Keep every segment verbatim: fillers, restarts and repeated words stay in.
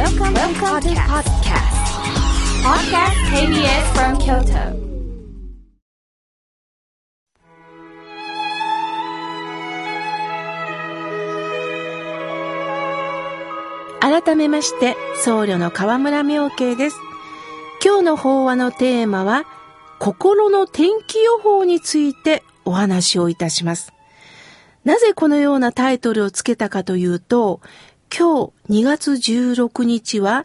Welcome to the podcast. Podcast ケービーエス from Kyoto. 改めまして、僧侶の河村明慶です。今日の法話のテーマは、心の天気予報についてお話をいたします。なぜこのようなタイトルをつけたかというと、今日にがつじゅうろくにちは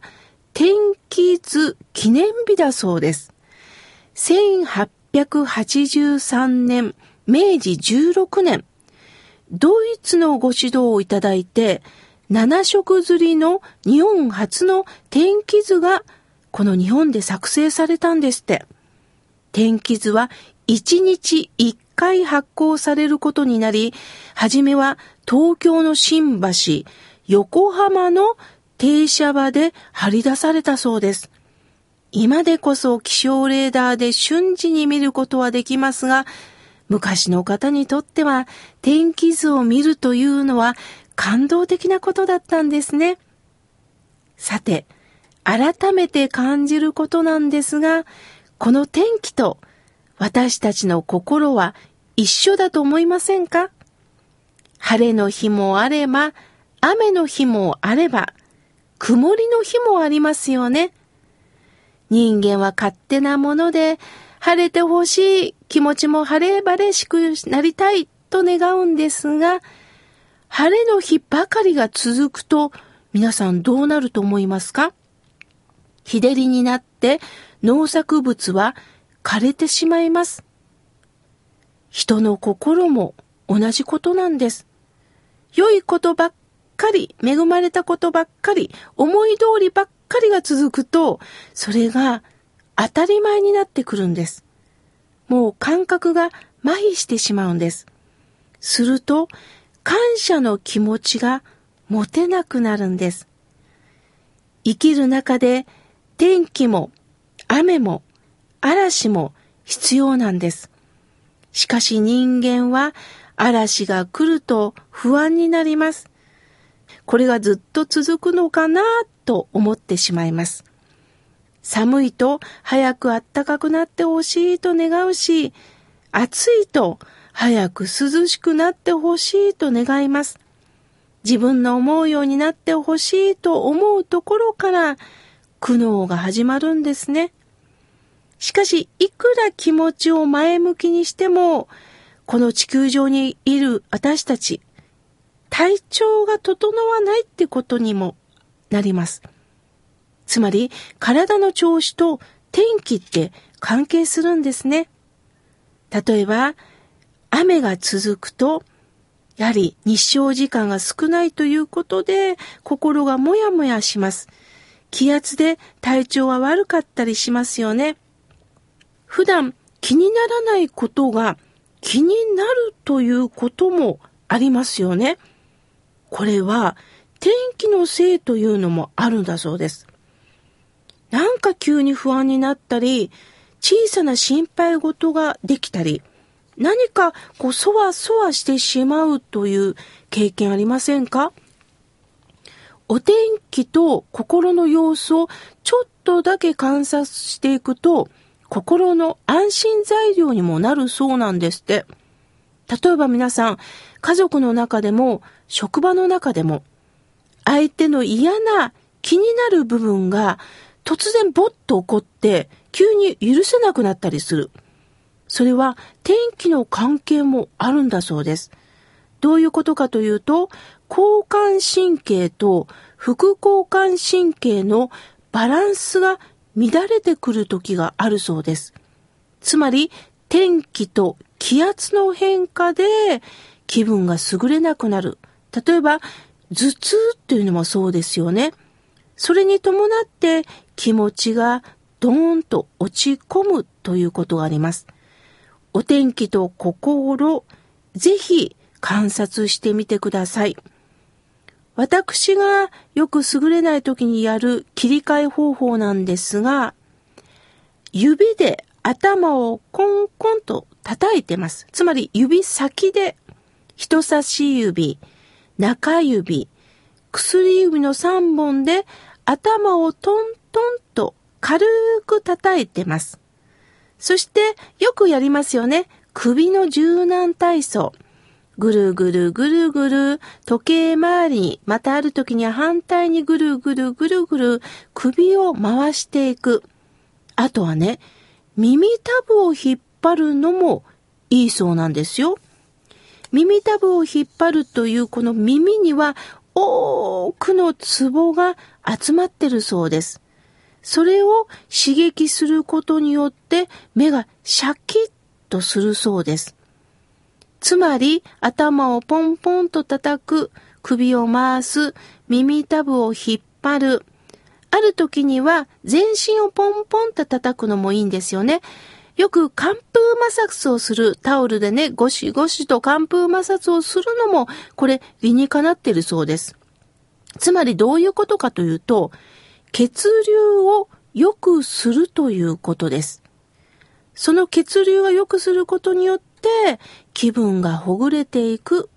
天気図記念日だそうです。せんはっぴゃくはちじゅうさんねん、めいじじゅうろくねん、ドイツのご指導をいただいて、ななしょく刷りの日本初の天気図がこの日本で作成されたんですって。天気図はいちにちいっかい発行されることになり、はじめは東京の新橋、横浜の停車場で貼り出されたそうです。今でこそ気象レーダーで瞬時に見ることはできますが、昔の方にとっては天気図を見るというのは感動的なことだったんですね。さて、改めて感じることなんですが、この天気と私たちの心は一緒だと思いませんか？晴れの日もあれば、雨の日もあれば、曇りの日もありますよね。人間は勝手なもので、晴れてほしい、気持ちも晴れ晴れしくなりたいと願うんですが、晴れの日ばかりが続くと、皆さんどうなると思いますか？日照りになって、農作物は枯れてしまいます。人の心も同じことなんです。良いことばっかり、恵まれたことばっかり、思い通りばっかりが続くと、それが当たり前になってくるんです。もう感覚が麻痺してしまうんです。すると、感謝の気持ちが持てなくなるんです。生きる中で天気も雨も嵐も必要なんです。しかし人間は嵐が来ると不安になります。これがずっと続くのかなと思ってしまいます。寒いと早く暖かくなってほしいと願うし、暑いと早く涼しくなってほしいと願います。自分の思うようになってほしいと思うところから苦悩が始まるんですね。しかし、いくら気持ちを前向きにしても、この地球上にいる私たち、体調が整わないってことにもなります。つまり、体の調子と天気って関係するんですね。例えば、雨が続くと、やはり日照時間が少ないということで、心がもやもやします。気圧で体調は悪かったりしますよね。普段気にならないことが気になるということもありますよね。これは天気のせいというのもあるんだそうです。なんか急に不安になったり、小さな心配事ができたり、何かこうそわそわしてしまうという経験ありませんか？お天気と心の様子をちょっとだけ観察していくと、心の安心材料にもなるそうなんですって。例えば皆さん、家族の中でも職場の中でも、相手の嫌な気になる部分が突然ボッと起こって急に許せなくなったりする。それは天気の関係もあるんだそうです。どういうことかというと、交感神経と副交感神経のバランスが乱れてくる時があるそうです。つまり、天気と気圧の変化で気分が優れなくなる。例えば、頭痛っていうのもそうですよね。それに伴って気持ちがドーンと落ち込むということがあります。お天気と心、ぜひ観察してみてください。私がよく優れない時にやる切り替え方法なんですが、指で頭をコンコンと叩いてます。つまり指先で人差し指、中指、薬指のさんぼんで頭をトントンと軽く叩いてます。そしてよくやりますよね。首の柔軟体操。ぐるぐるぐるぐる、時計回りに、またある時には反対にぐるぐるぐるぐる、首を回していく。あとはね、耳たぶを引っ張るのもいいそうなんですよ。耳たぶを引っ張るというこの耳には多くのツボが集まってるそうです。それを刺激することによって目がシャキッとするそうです。つまり頭をポンポンと叩く、首を回す、耳たぶを引っ張る。ある時には全身をポンポンと叩くのもいいんですよね。よく寒風摩擦をする、タオルでね、ゴシゴシと寒風摩擦をするのも、これ理にかなっているそうです。つまりどういうことかというと、血流を良くするということです。その血流を良くすることによって、気分がほぐれていく。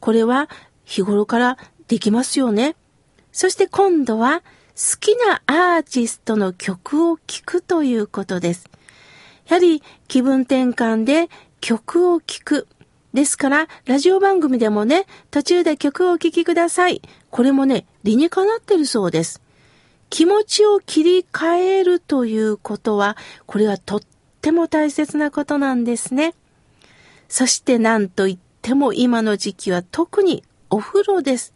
これは日頃からできますよね。そして今度は、好きなアーティストの曲を聴くということです。やはり気分転換で曲を聴く。ですから、ラジオ番組でもね、途中で曲をお聴きください。これもね、理にかなってるそうです。気持ちを切り替えるということは、これはとっても大切なことなんですね。そしてなんといっても今の時期は特にお風呂です。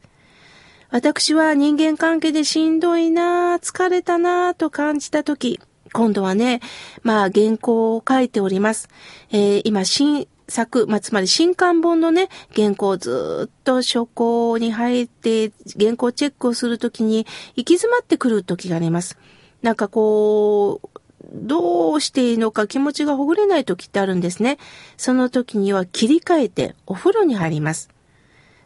私は人間関係でしんどいな、疲れたなと感じたとき、今度はね、まあ原稿を書いております。えー、今新作、まあ、つまり新刊本のね、原稿をずっと書庫に入って原稿チェックをするときに行き詰まってくるときがあります。なんかこう、どうしていいのか気持ちがほぐれないときってあるんですね。そのときには切り替えてお風呂に入ります。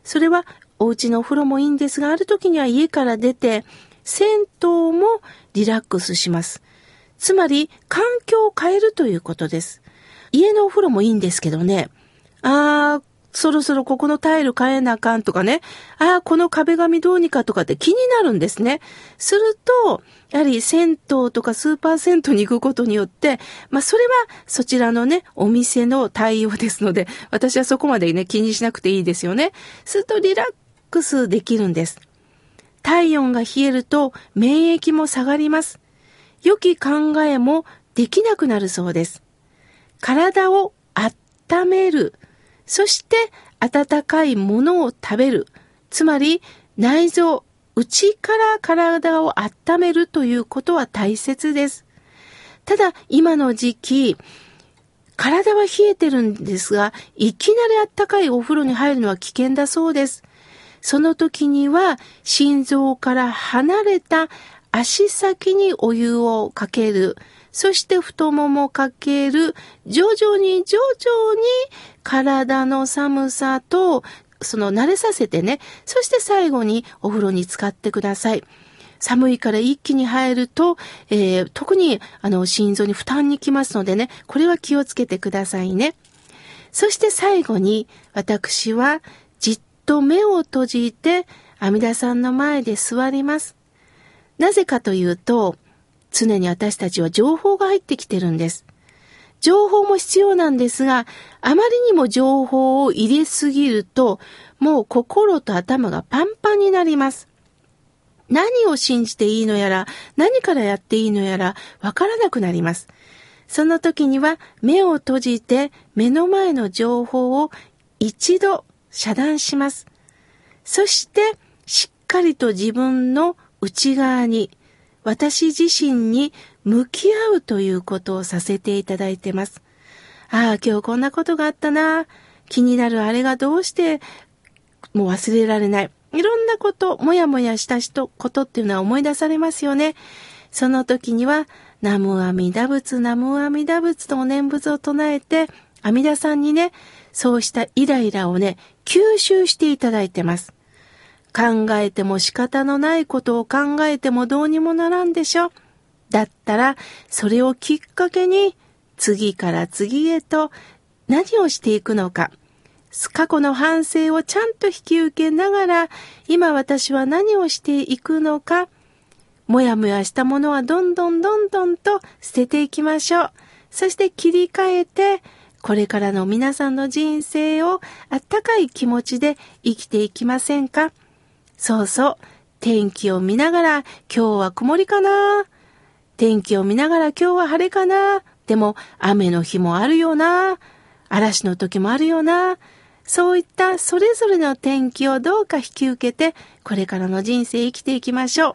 それはお家のお風呂もいいんですが、ある時には家から出て、銭湯もリラックスします。つまり、環境を変えるということです。家のお風呂もいいんですけどね、あー、そろそろここのタイル変えなあかんとかね、あー、この壁紙どうにかとかって気になるんですね。すると、やはり銭湯とかスーパー銭湯に行くことによって、まあそれはそちらのね、お店の対応ですので、私はそこまでね、気にしなくていいですよね。するとリラックスリラックスできるんです。体温が冷えると免疫も下がります。良き考えもできなくなるそうです。体を温める。そして温かいものを食べる。つまり内臓、内から体を温めるということは大切です。ただ今の時期、体は冷えてるんですが、いきなり温かいお風呂に入るのは危険だそうです。その時には心臓から離れた足先にお湯をかける。そして太ももかける。徐々に徐々に体の寒さとその慣れさせてね。そして最後にお風呂に浸かってください。寒いから一気に入ると、えー、特にあの心臓に負担にきますのでね。これは気をつけてくださいね。そして最後に私はじっと目を閉じて阿弥陀さんの前で座ります。なぜかというと、常に私たちは情報が入ってきてるんです。情報も必要なんですが、あまりにも情報を入れすぎると、もう心と頭がパンパンになります。何を信じていいのやら、何からやっていいのやら、わからなくなります。その時には目を閉じて目の前の情報を一度遮断します。そしてしっかりと自分の内側に、私自身に向き合うということをさせていただいてます。ああ、今日こんなことがあったな。気になるあれがどうしてもう忘れられない。いろんなこと、もやもやしたことっていうのは思い出されますよね。その時には、南無阿弥陀仏、南無阿弥陀仏とお念仏を唱えて、阿弥陀さんにね、そうしたイライラをね、吸収していただいてます。考えても仕方のないことを考えてもどうにもならんでしょ。だったら、それをきっかけに、次から次へと何をしていくのか。過去の反省をちゃんと引き受けながら、今私は何をしていくのか。もやもやしたものはどんどんどんどんと捨てていきましょう。そして切り替えて、これからの皆さんの人生をあったかい気持ちで生きていきませんか。そうそう、天気を見ながら今日は曇りかな、天気を見ながら今日は晴れかな、でも雨の日もあるよな、嵐の時もあるよな、そういったそれぞれの天気をどうか引き受けて、これからの人生生きていきましょう。